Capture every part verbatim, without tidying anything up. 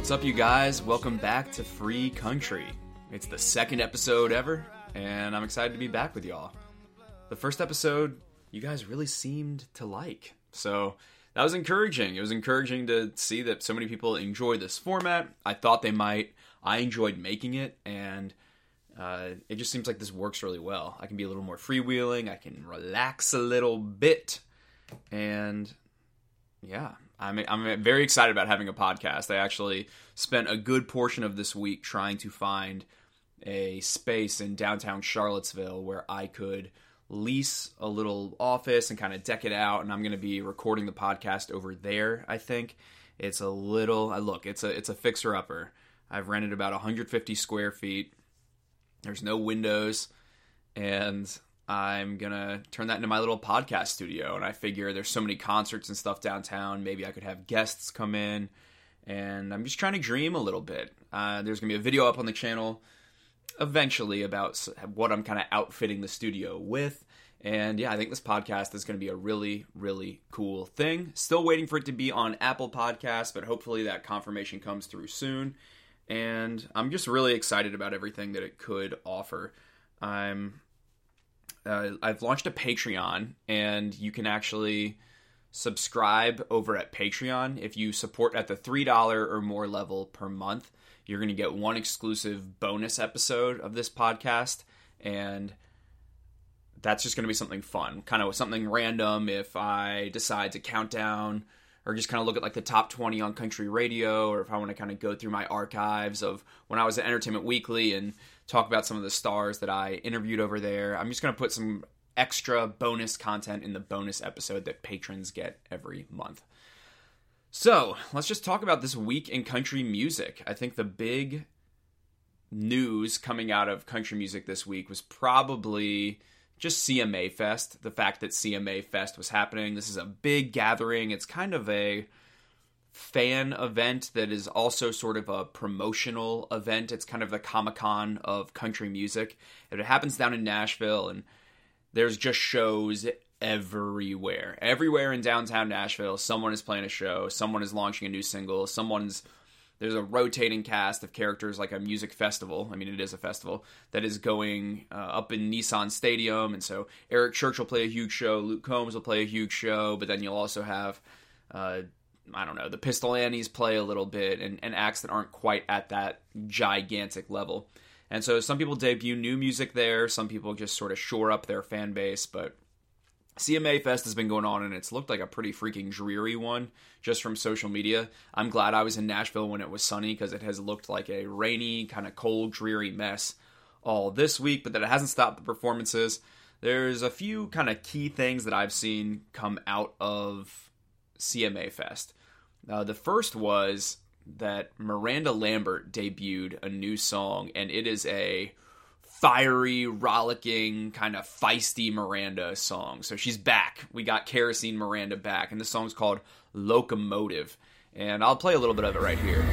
What's up, you guys? Welcome back to Free Country. It's the second episode ever, and I'm excited to be back with y'all. The first episode, you guys really seemed to like, so that was encouraging. It was encouraging to see that so many people enjoy this format. I thought they might. I enjoyed making it, and uh, it just seems like this works really well. I can be a little more freewheeling. I can relax a little bit, and yeah, I'm I'm very excited about having a podcast. I actually spent a good portion of this week trying to find a space in downtown Charlottesville where I could lease a little office and kind of deck it out, and I'm going to be recording the podcast over there. I think it's a little, look, it's a it's a fixer-upper. I've rented about one hundred fifty square feet. There's no windows, and I'm going to turn that into my little podcast studio. And I figure there's so many concerts and stuff downtown, maybe I could have guests come in, and I'm just trying to dream a little bit. Uh, there's going to be a video up on the channel eventually about what I'm kind of outfitting the studio with. And yeah, I think this podcast is going to be a really, really cool thing. Still waiting for it to be on Apple Podcasts, but hopefully that confirmation comes through soon. And I'm just really excited about everything that it could offer. I'm, uh, I've launched a Patreon, and you can actually subscribe over at Patreon. If you support at the three dollars or more level per month, you're going to get one exclusive bonus episode of this podcast, and that's just going to be something fun, kind of something random. If I decide to count down, or just kind of look at like the top twenty on country radio, or if I want to kind of go through my archives of when I was at Entertainment Weekly and talk about some of the stars that I interviewed over there. I'm just going to put some extra bonus content in the bonus episode that patrons get every month. So let's just talk about this week in country music. I think the big news coming out of country music this week was probably just C M A Fest, the fact that C M A Fest was happening. This is a big gathering. It's kind of a fan event that is also sort of a promotional event. It's kind of the Comic-Con of country music. It happens down in Nashville, and there's just shows everywhere. Everywhere in downtown Nashville, someone is playing a show, someone is launching a new single, someone's there's a rotating cast of characters, like a music festival. I mean, it is a festival that is going uh, up in Nissan Stadium. And so Eric Church will play a huge show. Luke Combs will play a huge show. But then you'll also have, uh, I don't know, the Pistol Annies play a little bit, and, and acts that aren't quite at that gigantic level. And so some people debut new music there. Some people just sort of shore up their fan base. But C M A Fest has been going on, and it's looked like a pretty freaking dreary one just from social media. I'm glad I was in Nashville when it was sunny, because it has looked like a rainy, kind of cold, dreary mess all this week, but that it hasn't stopped the performances. There's a few kind of key things that I've seen come out of C M A Fest. Uh, the first was that Miranda Lambert debuted a new song, and it is a fiery, rollicking, kind of feisty Miranda song. So she's back. We got Kerosene Miranda back, and this song's called Locomotive. And I'll play a little bit of it right here.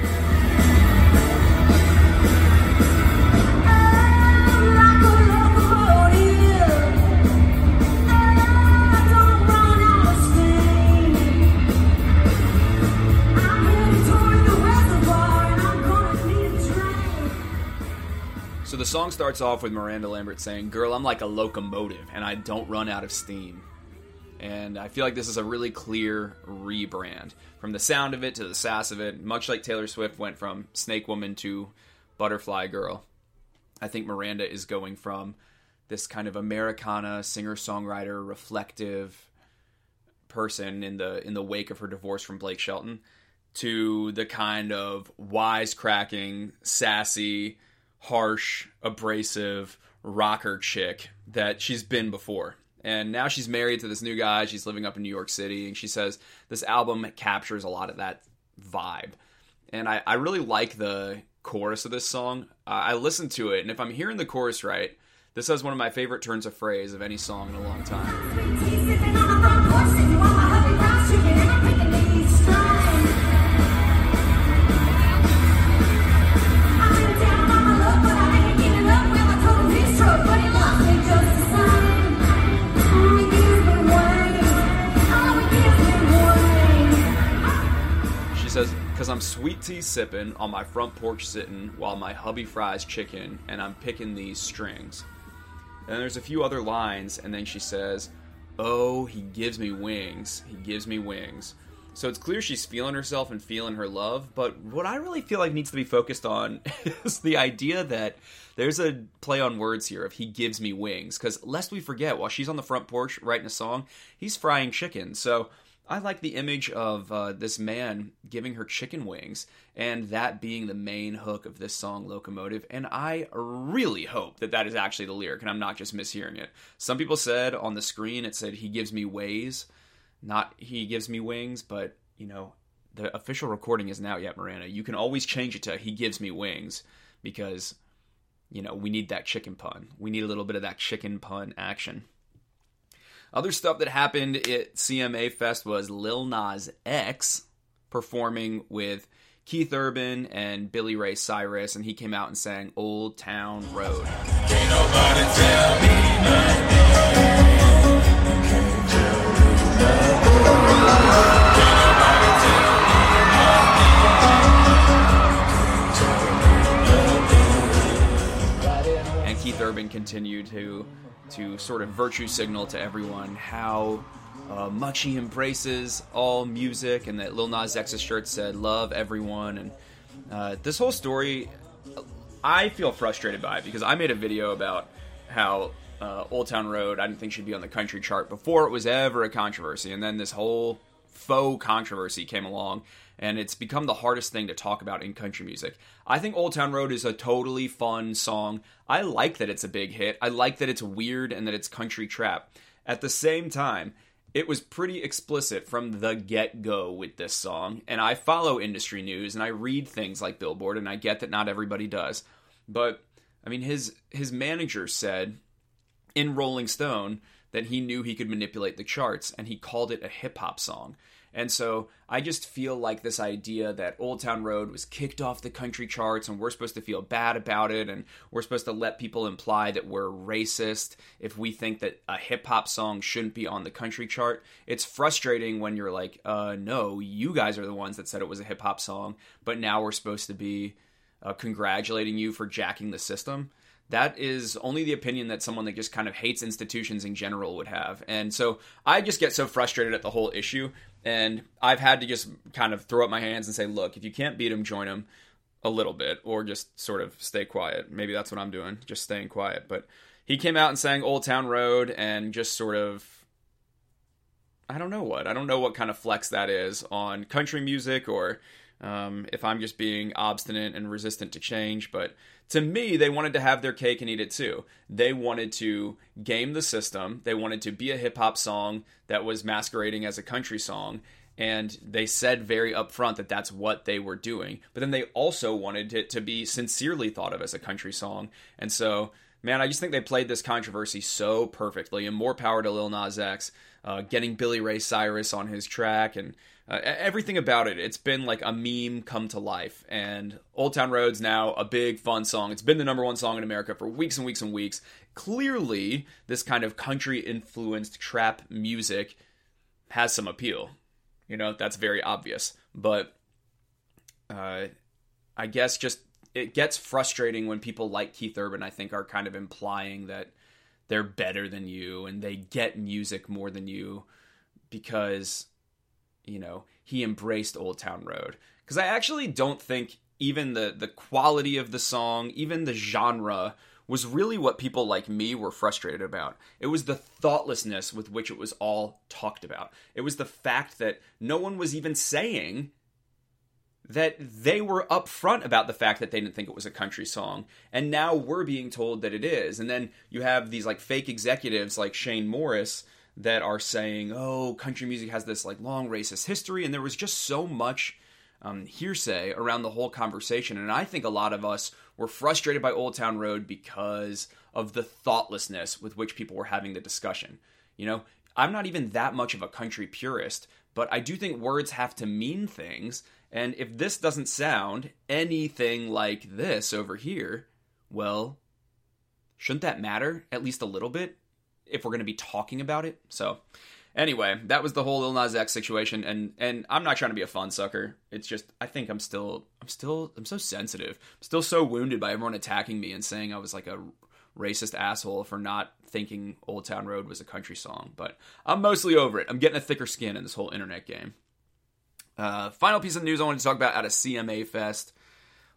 The song starts off with Miranda Lambert saying, "Girl, I'm like a locomotive, and I don't run out of steam." And I feel like this is a really clear rebrand. From the sound of it to the sass of it, much like Taylor Swift went from Snake Woman to Butterfly Girl, I think Miranda is going from this kind of Americana, singer-songwriter, reflective person in the in the wake of her divorce from Blake Shelton to the kind of wisecracking, sassy, harsh, abrasive rocker chick that she's been before. And now she's married to this new guy. She's living up in New York City, and she says this album captures a lot of that vibe. And I, I really like the chorus of this song. Uh, I listened to it, and if I'm hearing the chorus right, this has one of my favorite turns of phrase of any song in a long time. says, because I'm sweet tea sipping on my front porch sitting while my hubby fries chicken and I'm picking these strings. And there's a few other lines, and then she says, oh, he gives me wings. He gives me wings. So it's clear she's feeling herself and feeling her love, but what I really feel like needs to be focused on is the idea that there's a play on words here of he gives me wings, because lest we forget, while she's on the front porch writing a song, he's frying chicken. So I like the image of uh, this man giving her chicken wings, and that being the main hook of this song, Locomotive, and I really hope that that is actually the lyric, and I'm not just mishearing it. Some people said on the screen, it said, he gives me ways. Not he gives me wings, but, you know, the official recording isn't out yet, Miranda. You can always change it to he gives me wings because, you know, we need that chicken pun. We need a little bit of that chicken pun action. Other stuff that happened at C M A Fest was Lil Nas X performing with Keith Urban and Billy Ray Cyrus, and he came out and sang Old Town Road. Can't nobody tell me nothing. Can't tell and Keith Urban continued to to sort of virtue signal to everyone how uh, much he embraces all music, and that Lil Nas X's shirt said love everyone. And uh, this whole story I feel frustrated by, because I made a video about how Uh, Old Town Road, I didn't think she'd be on the country chart before it was ever a controversy, and then this whole faux controversy came along, and it's become the hardest thing to talk about in country music. I think Old Town Road is a totally fun song. I like that it's a big hit. I like that it's weird and that it's country trap. At the same time, it was pretty explicit from the get-go with this song, and I follow industry news, and I read things like Billboard, and I get that not everybody does, but, I mean, his his manager said in Rolling Stone that he knew he could manipulate the charts, and he called it a hip-hop song. And so I just feel like this idea that Old Town Road was kicked off the country charts and we're supposed to feel bad about it, and we're supposed to let people imply that we're racist if we think that a hip-hop song shouldn't be on the country chart. It's frustrating when you're like, uh, no, you guys are the ones that said it was a hip-hop song, but now we're supposed to be uh, congratulating you for jacking the system. That is only the opinion that someone that just kind of hates institutions in general would have. And so I just get so frustrated at the whole issue. And I've had to just kind of throw up my hands and say, look, if you can't beat them, join them a little bit, or just sort of stay quiet. Maybe that's what I'm doing, just staying quiet. But he came out and sang Old Town Road and just sort of, I don't know what. I don't know what kind of flex that is on country music, or Um, if I'm just being obstinate and resistant to change. But to me, they wanted to have their cake and eat it too. They wanted to game the system. They wanted to be a hip-hop song that was masquerading as a country song. And they said very upfront that that's what they were doing. But then they also wanted it to be sincerely thought of as a country song. And so, man, I just think they played this controversy so perfectly. And more power to Lil Nas X, uh, getting Billy Ray Cyrus on his track, and Uh, everything about it, it's been like a meme come to life. And Old Town Road's now a big, fun song. It's been the number one song in America for weeks and weeks and weeks. Clearly, this kind of country-influenced trap music has some appeal. You know, that's very obvious. But uh, I guess just it gets frustrating when people like Keith Urban, I think, are kind of implying that they're better than you and they get music more than you because, you know, he embraced Old Town Road. Because I actually don't think even the, the quality of the song, even the genre, was really what people like me were frustrated about. It was the thoughtlessness with which it was all talked about. It was the fact that no one was even saying that they were upfront about the fact that they didn't think it was a country song. And now we're being told that it is. And then you have these like fake executives like Shane Morris that are saying, oh, country music has this like long racist history, and there was just so much um, hearsay around the whole conversation. And I think a lot of us were frustrated by Old Town Road because of the thoughtlessness with which people were having the discussion. You know, I'm not even that much of a country purist, but I do think words have to mean things, and if this doesn't sound anything like this over here, well, shouldn't that matter at least a little bit if we're going to be talking about it? So Anyway, that was the whole Lil Nas X situation, and and I'm not trying to be a fun sucker. It's just I think I'm still I'm still I'm so sensitive. I'm still so wounded by everyone attacking me and saying I was like a racist asshole for not thinking Old Town Road was a country song, but I'm mostly over it. I'm getting a thicker skin in this whole internet game. Uh, final piece of news I wanted to talk about out of C M A Fest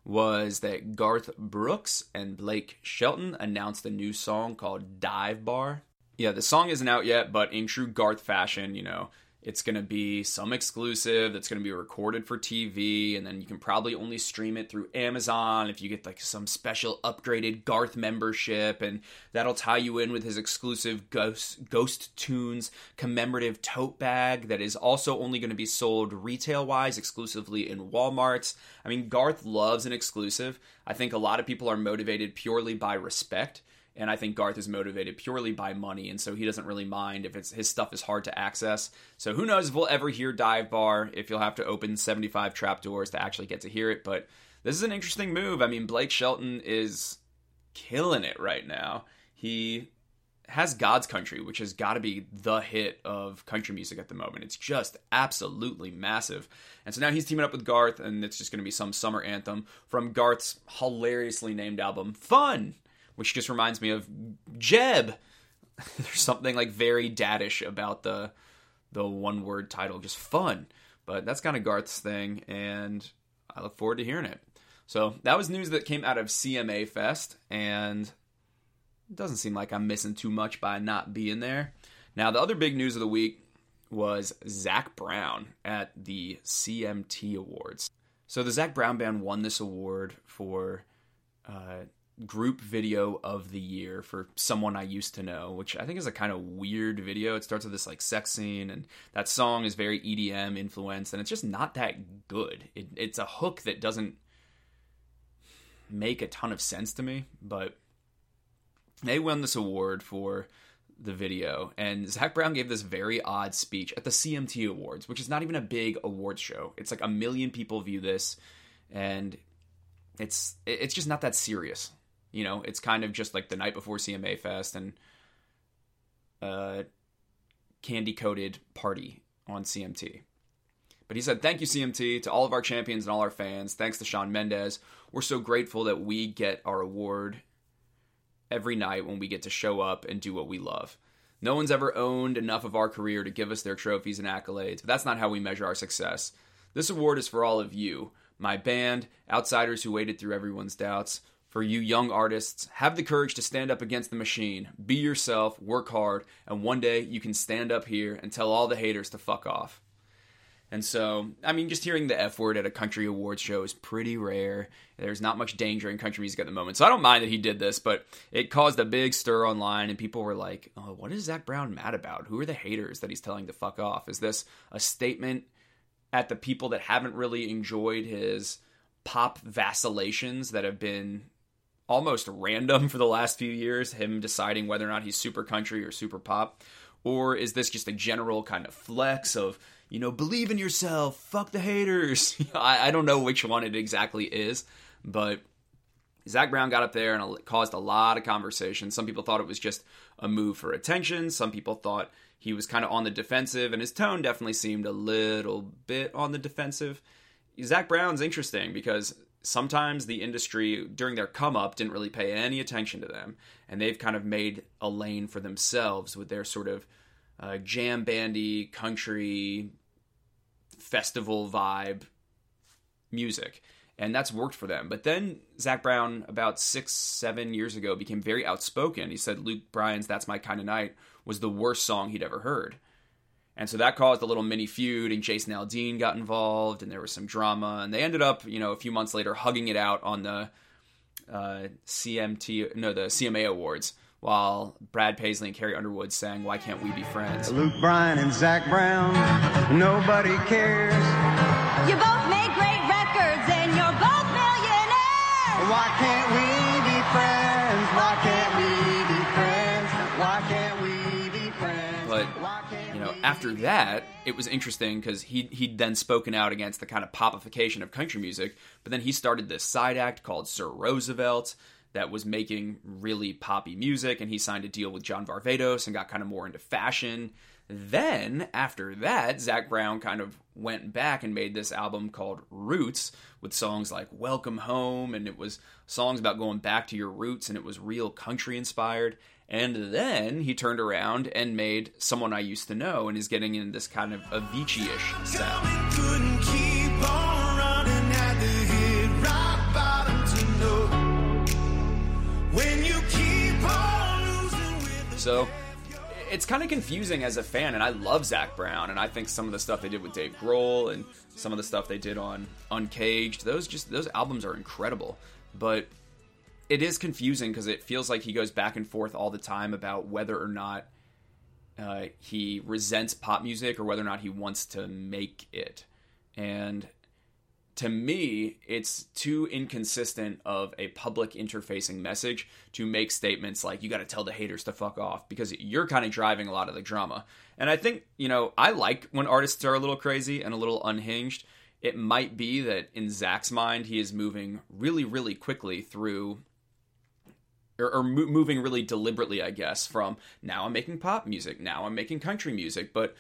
was that Garth Brooks and Blake Shelton announced a new song called Dive Bar. Yeah, the song isn't out yet, but in true Garth fashion, you know, it's going to be some exclusive that's going to be recorded for T V, and then you can probably only stream it through Amazon if you get like some special upgraded Garth membership, and that'll tie you in with his exclusive Ghost, Ghost Tunes commemorative tote bag that is also only going to be sold retail-wise exclusively in Walmarts. I mean, Garth loves an exclusive. I think a lot of people are motivated purely by respect. And I think Garth is motivated purely by money, and so he doesn't really mind if it's his stuff is hard to access. So who knows if we'll ever hear Dive Bar, if you'll have to open seventy-five trapdoors to actually get to hear it. But this is an interesting move. I mean, Blake Shelton is killing it right now. He has God's Country, which has got to be the hit of country music at the moment. It's just absolutely massive. And so now he's teaming up with Garth, and it's just going to be some summer anthem from Garth's hilariously named album, Fun, which just reminds me of Jeb. There's something like very daddish about the the one word title, just Fun. But that's kind of Garth's thing, and I look forward to hearing it. So that was news that came out of C M A Fest, and it doesn't seem like I'm missing too much by not being there. Now the other big news of the week was Zac Brown at the C M T Awards. So the Zac Brown Band won this award for Uh, group video of the year for Someone I Used to Know, which I think is a kind of weird video. It starts with this like sex scene, and that song is very E D M influenced, and it's just not that good. It, it's a hook that doesn't make a ton of sense to me, but they won this award for the video, and Zac Brown gave this very odd speech at the C M T Awards, which is not even a big awards show. It's like a million people view this, and it's it's just not that serious. You know, it's kind of just like the night before C M A Fest and uh, candy-coated party on C M T. But he said, "Thank you, C M T, to all of our champions and all our fans. Thanks to Shawn Mendes. We're so grateful that we get our award every night when we get to show up and do what we love. No one's ever owned enough of our career to give us their trophies and accolades, but that's not how we measure our success. This award is for all of you, my band, outsiders who waded through everyone's doubts. For you young artists, have the courage to stand up against the machine. Be yourself, work hard, and one day you can stand up here and tell all the haters to fuck off." And so, I mean, just hearing the F word at a country awards show is pretty rare. There's not much danger in country music at the moment. So I don't mind that he did this, but it caused a big stir online, and people were like, oh, what is Zac Brown mad about? Who are the haters that he's telling to fuck off? Is this a statement at the people that haven't really enjoyed his pop vacillations that have been almost random for the last few years, him deciding whether or not he's super country or super pop? Or is this just a general kind of flex of, you know, believe in yourself, fuck the haters? I, I don't know which one it exactly is, but Zac Brown got up there and it caused a lot of conversation. Some people thought it was just a move for attention. Some people thought he was kind of on the defensive, and his tone definitely seemed a little bit on the defensive. Zac Brown's interesting because sometimes the industry during their come up didn't really pay any attention to them, and they've kind of made a lane for themselves with their sort of uh, jam bandy country festival vibe music, and that's worked for them. But then Zac Brown about six, seven years ago became very outspoken. He said Luke Bryan's "That's My Kind of Night" was the worst song he'd ever heard. And so that caused a little mini feud, and Jason Aldean got involved, and there was some drama, and they ended up, you know, a few months later, hugging it out on the uh, C M T, no, the C M A Awards, while Brad Paisley and Carrie Underwood sang "Why Can't We Be Friends." Luke Bryan and Zac Brown, nobody cares. You both made great records, and you're both millionaires. Why can't we be friends? Why can't we be friends? Why can't we be friends? But after that, it was interesting because he, he'd then spoken out against the kind of popification of country music, but then he started this side act called Sir Roosevelt that was making really poppy music, and he signed a deal with John Varvatos and got kind of more into fashion. Then, after that, Zac Brown kind of went back and made this album called Roots with songs like Welcome Home, and it was songs about going back to your roots, and it was real country-inspired. And then he turned around and made Someone I Used to Know, and is getting into this kind of Avicii-ish sound. So it's kind of confusing as a fan, and I love Zac Brown, and I think some of the stuff they did with Dave Grohl and some of the stuff they did on Uncaged, those just those albums are incredible. But it is confusing because it feels like he goes back and forth all the time about whether or not uh, he resents pop music or whether or not he wants to make it. And to me, it's too inconsistent of a public interfacing message to make statements like, you got to tell the haters to fuck off, because you're kind of driving a lot of the drama. And I think, you know, I like when artists are a little crazy and a little unhinged. It might be that in Zac's mind, he is moving really, really quickly through, or, or mo- moving really deliberately, I guess, from now I'm making pop music, now I'm making country music, but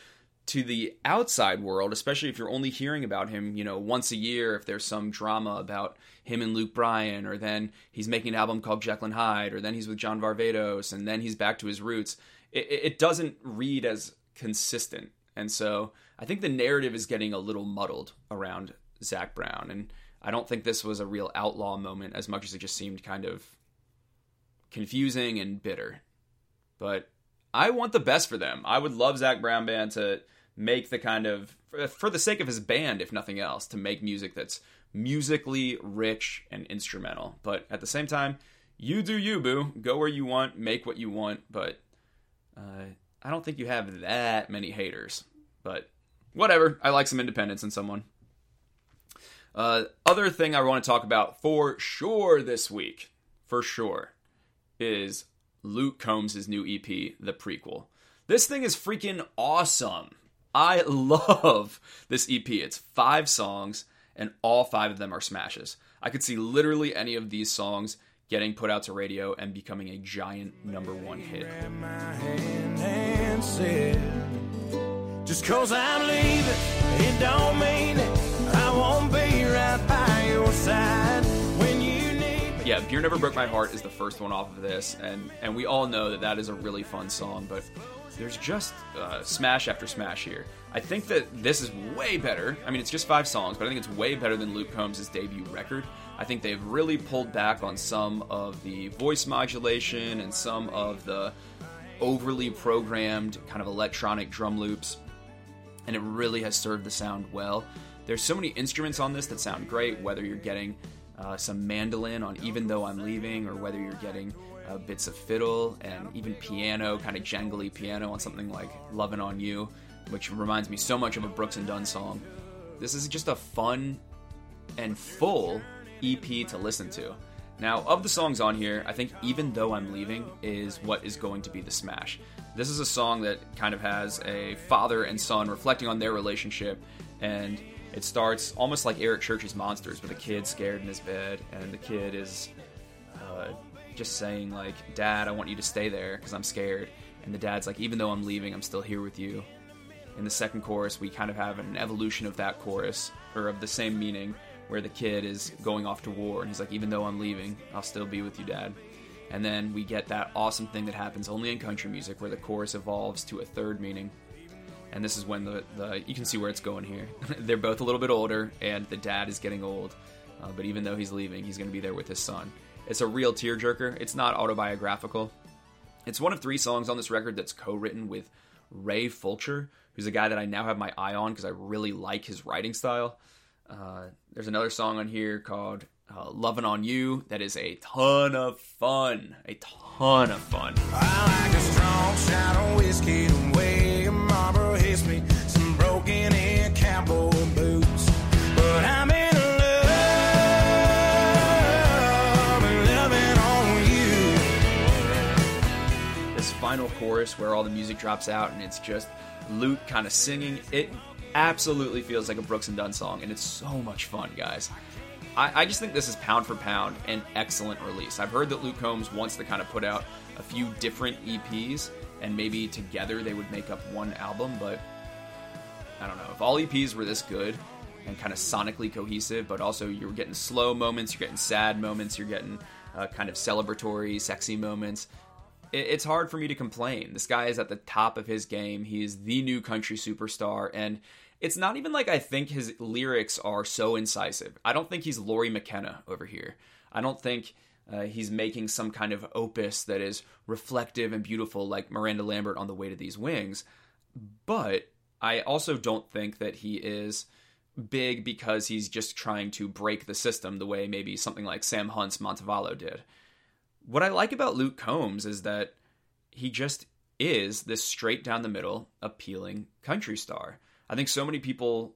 to the outside world, especially if you're only hearing about him, you know, once a year, if there's some drama about him and Luke Bryan, or then he's making an album called Jekyll and Hyde, or then he's with John Varvatos, and then he's back to his roots, it, it doesn't read as consistent. And so I think the narrative is getting a little muddled around Zac Brown. And I don't think this was a real outlaw moment as much as it just seemed kind of confusing and bitter. But I want the best for them. I would love Zac Brown Band to make the kind of, for the sake of his band, if nothing else, to make music that's musically rich and instrumental. But at the same time, you do you, boo. Go where you want, make what you want. But uh, I don't think you have that many haters. But whatever. I like some independence in someone. Uh, other thing I want to talk about for sure this week, for sure, is Luke Combs' new E P, The Prequel. This thing is freaking awesome. I love this E P. It's five songs, and all five of them are smashes. I could see literally any of these songs getting put out to radio and becoming a giant number one hit. Just 'cause I'm leaving, it don't mean it. I won't be right by your side. Yeah, Beer Never Broke My Heart is the first one off of this, and, and we all know that that is a really fun song, but there's just uh, smash after smash here. I think that this is way better. I mean, it's just five songs, but I think it's way better than Luke Combs' debut record. I think they've really pulled back on some of the voice modulation and some of the overly programmed kind of electronic drum loops, and it really has served the sound well. There's so many instruments on this that sound great, whether you're getting Uh, some mandolin on Even Though I'm Leaving, or whether you're getting uh, bits of fiddle and even piano, kind of jangly piano on something like Lovin' On You, which reminds me so much of a Brooks and Dunn song. This is just a fun and full E P to listen to. Now, of the songs on here, I think Even Though I'm Leaving is what is going to be the smash. This is a song that kind of has a father and son reflecting on their relationship, and it starts almost like Eric Church's Monsters, with a kid scared in his bed, and the kid is uh, just saying, like, Dad, I want you to stay there because I'm scared. And the dad's like, even though I'm leaving, I'm still here with you. In the second chorus, we kind of have an evolution of that chorus, or of the same meaning, where the kid is going off to war, and he's like, even though I'm leaving, I'll still be with you, Dad. And then we get that awesome thing that happens only in country music, where the chorus evolves to a third meaning. And this is when the, the you can see where it's going here. They're both a little bit older, and the dad is getting old. Uh, but even though he's leaving, he's going to be there with his son. It's a real tearjerker. It's not autobiographical. It's one of three songs on this record that's co-written with Ray Fulcher, who's a guy that I now have my eye on because I really like his writing style. Uh, there's another song on here called uh, Lovin' On You that is a ton of fun. A ton of fun. I like a strong shot of whiskey and way of marble. Me some broken in cowboy boots, but I'm in love and loving on you. This final chorus where all the music drops out and it's just Luke kind of singing, it absolutely feels like a Brooks and Dunn song, and it's so much fun, guys. I, I just think this is pound for pound an excellent release. I've heard that Luke Combs wants to kind of put out a few different E Ps, and maybe together they would make up one album, but I don't know. If all E Ps were this good and kind of sonically cohesive, but also you're getting slow moments, you're getting sad moments, you're getting uh, kind of celebratory, sexy moments, it, it's hard for me to complain. This guy is at the top of his game. He is the new country superstar, and it's not even like I think his lyrics are so incisive. I don't think he's Laurie McKenna over here. I don't think uh, he's making some kind of opus that is reflective and beautiful like Miranda Lambert on The Way to These Wings. But I also don't think that he is big because he's just trying to break the system the way maybe something like Sam Hunt's Montevallo did. What I like about Luke Combs is that he just is this straight down the middle appealing country star. I think so many people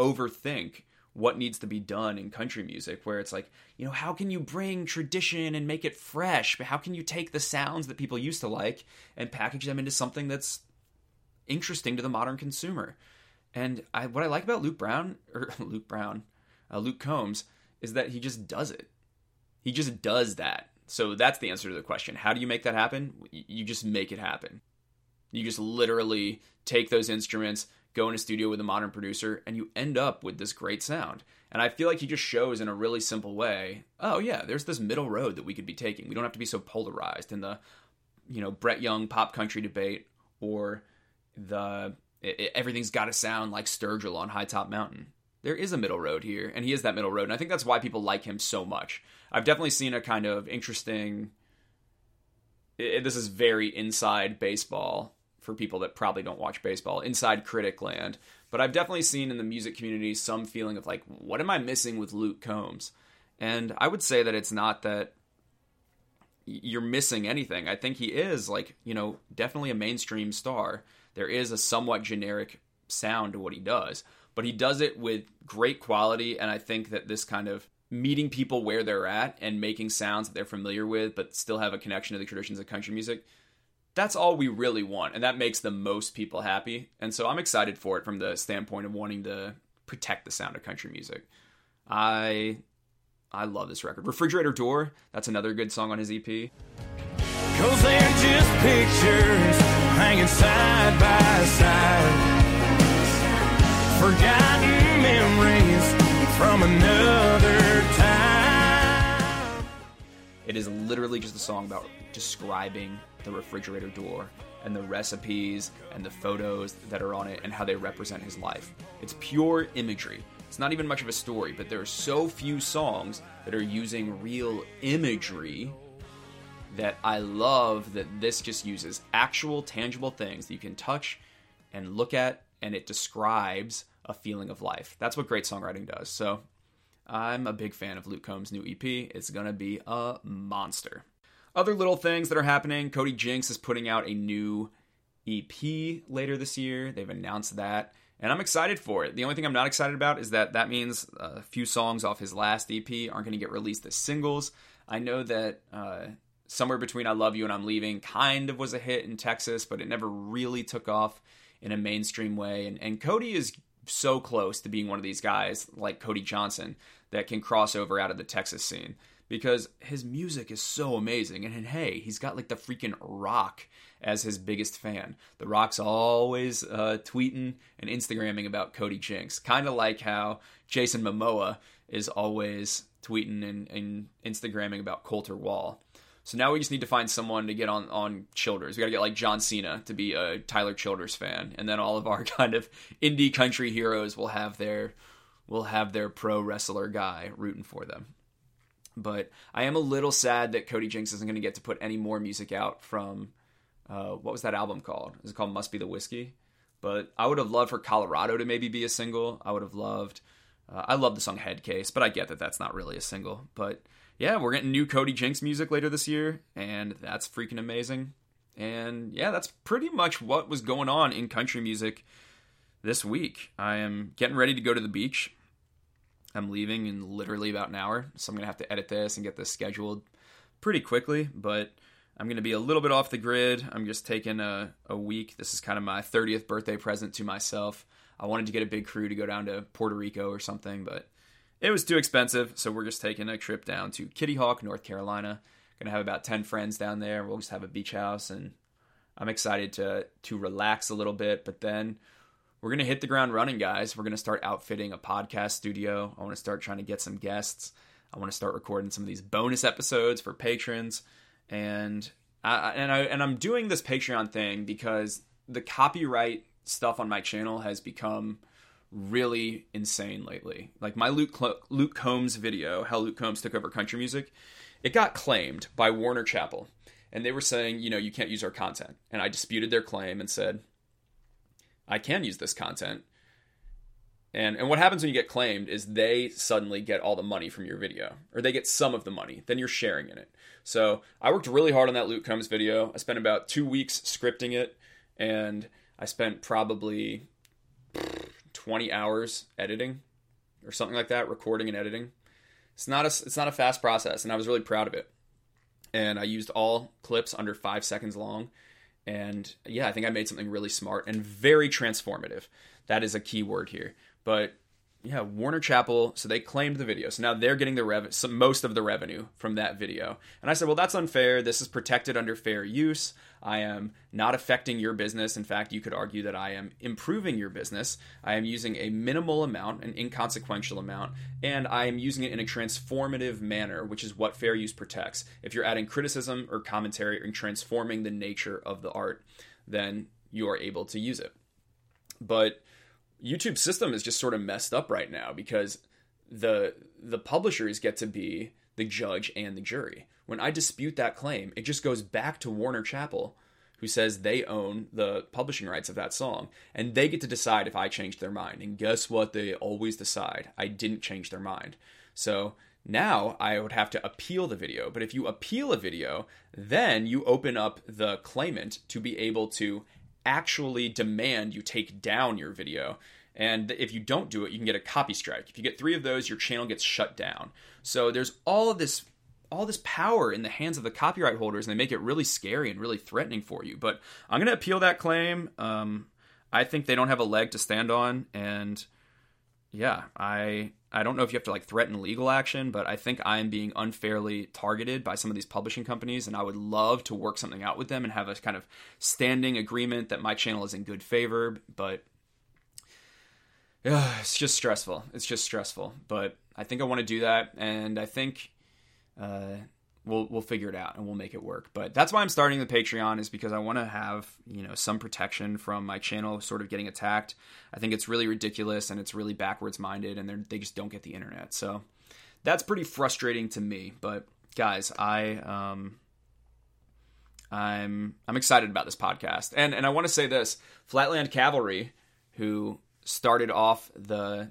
overthink what needs to be done in country music, where it's like, you know, how can you bring tradition and make it fresh? But how can you take the sounds that people used to like and package them into something that's interesting to the modern consumer? And I, what I like about Luke Brown, or Luke Brown, uh, Luke Combs, is that he just does it. He just does that. So that's the answer to the question. How do you make that happen? You just make it happen. You just literally take those instruments, go in a studio with a modern producer, and you end up with this great sound. And I feel like he just shows in a really simple way, oh yeah, there's this middle road that we could be taking. We don't have to be so polarized in the, you know, Brett Young pop country debate, or the it, it, everything's got to sound like Sturgill on High Top Mountain. There is a middle road here, and he is that middle road. And I think that's why people like him so much. I've definitely seen a kind of interesting, it, this is very inside baseball, for people that probably don't watch baseball, inside critic land. But I've definitely seen in the music community some feeling of like, what am I missing with Luke Combs? And I would say that it's not that you're missing anything. I think he is, like, you know, definitely a mainstream star. There is a somewhat generic sound to what he does, but he does it with great quality. And I think that this kind of meeting people where they're at and making sounds that they're familiar with, but still have a connection to the traditions of country music, that's all we really want, and that makes the most people happy. And so I'm excited for it from the standpoint of wanting to protect the sound of country music. I I love this record. Refrigerator Door, that's another good song on his E P. Cause they're just pictures hanging side by side. Forgotten memories from another time. It is literally just a song about describing the refrigerator door and the recipes and the photos that are on it and how they represent his life. It's pure imagery. It's not even much of a story, but there are so few songs that are using real imagery that I love that this just uses actual tangible things that you can touch and look at, and it describes a feeling of life. That's what great songwriting does. So I'm a big fan of Luke Combs' new E P. It's gonna be a monster. Other little things that are happening, Cody Jinks is putting out a new E P later this year. They've announced that, and I'm excited for it. The only thing I'm not excited about is that that means a few songs off his last E P aren't going to get released as singles. I know that uh, Somewhere Between I Love You and I'm Leaving kind of was a hit in Texas, but it never really took off in a mainstream way. And, and Cody is so close to being one of these guys, like Cody Johnson, that can cross over out of the Texas scene, because his music is so amazing. And, and hey, he's got like the freaking Rock as his biggest fan. The Rock's always uh, tweeting and Instagramming about Cody Jinks, kind of like how Jason Momoa is always tweeting and, and Instagramming about Colter Wall. So now we just need to find someone to get on, on Childers. We got to get like John Cena to be a Tyler Childers fan. And then all of our kind of indie country heroes will have their, will have their pro wrestler guy rooting for them. But I am a little sad that Cody Jinks isn't going to get to put any more music out from, uh, what was that album called? Is it called Must Be the Whiskey? But I would have loved for Colorado to maybe be a single. I would have loved, uh, I love the song Head Case, but I get that that's not really a single. But yeah, we're getting new Cody Jinks music later this year, and that's freaking amazing. And yeah, that's pretty much what was going on in country music this week. I am getting ready to go to the beach. I'm leaving in literally about an hour, so I'm going to have to edit this and get this scheduled pretty quickly, but I'm going to be a little bit off the grid. I'm just taking a, a week. This is kind of my thirtieth birthday present to myself. I wanted to get a big crew to go down to Puerto Rico or something, but it was too expensive, so we're just taking a trip down to Kitty Hawk, North Carolina. Going to have about ten friends down there. We'll just have a beach house and I'm excited to to relax a little bit, but then we're going to hit the ground running, guys. We're going to start outfitting a podcast studio. I want to start trying to get some guests. I want to start recording some of these bonus episodes for patrons. And I, and I, and I'm doing this Patreon thing because the copyright stuff on my channel has become really insane lately. Like my Luke Luke Combs video, how Luke Combs took over country music, it got claimed by Warner Chappell, and they were saying, you know, you can't use our content. And I disputed their claim and said, I can use this content. And and what happens when you get claimed is they suddenly get all the money from your video, or they get some of the money. Then you're sharing in it. So I worked really hard on that Luke Combs video. I spent about two weeks scripting it, and I spent probably twenty hours editing or something like that, recording and editing. It's not a, it's not a fast process, and I was really proud of it. And I used all clips under five seconds long. And yeah, I think I made something really smart and very transformative. That is a key word here. But yeah, Warner Chappell, so they claimed the video. So now they're getting the rev- some, most of the revenue from that video. And I said, well, that's unfair. This is protected under fair use. I am not affecting your business. In fact, you could argue that I am improving your business. I am using a minimal amount, an inconsequential amount, and I am using it in a transformative manner, which is what fair use protects. If you're adding criticism or commentary and transforming the nature of the art, then you are able to use it. But YouTube's system is just sort of messed up right now because the the publishers get to be the judge and the jury. When I dispute that claim, it just goes back to Warner Chappell, who says they own the publishing rights of that song, and they get to decide if I changed their mind. And guess what? They always decide. I didn't change their mind. So now I would have to appeal the video. But if you appeal a video, then you open up the claimant to be able to actually demand you take down your video. And if you don't do it, you can get a copy strike. If you get three of those, your channel gets shut down. So there's all of this all this power in the hands of the copyright holders, and they make it really scary and really threatening for you. But I'm going to appeal that claim. Um, I think they don't have a leg to stand on. And yeah, I I don't know if you have to like threaten legal action, but I think I'm being unfairly targeted by some of these publishing companies, and I would love to work something out with them and have a kind of standing agreement that my channel is in good favor. But yeah, it's just stressful. It's just stressful. But I think I want to do that, and I think uh, we'll we'll figure it out and we'll make it work. But that's why I'm starting the Patreon, is because I want to have, you know, some protection from my channel sort of getting attacked. I think it's really ridiculous and it's really backwards minded, and they just don't get the internet. So that's pretty frustrating to me. But guys, I um, I'm I'm excited about this podcast, and and I want to say this: Flatland Cavalry, who started off the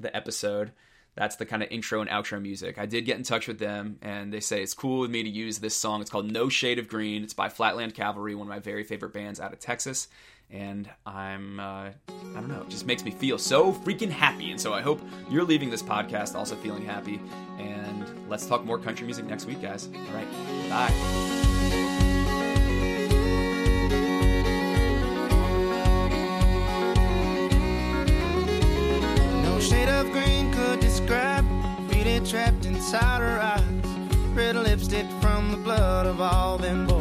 the episode. That's the kind of intro and outro music. I did get in touch with them, and they say it's cool with me to use this song. It's called No Shade of Green. It's by Flatland Cavalry, one of my very favorite bands out of Texas. And I'm, uh, I don't know, it just makes me feel so freaking happy. And so I hope you're leaving this podcast also feeling happy. And let's talk more country music next week, guys. All right, bye. Trapped inside her eyes, red lipstick from the blood of all them boys.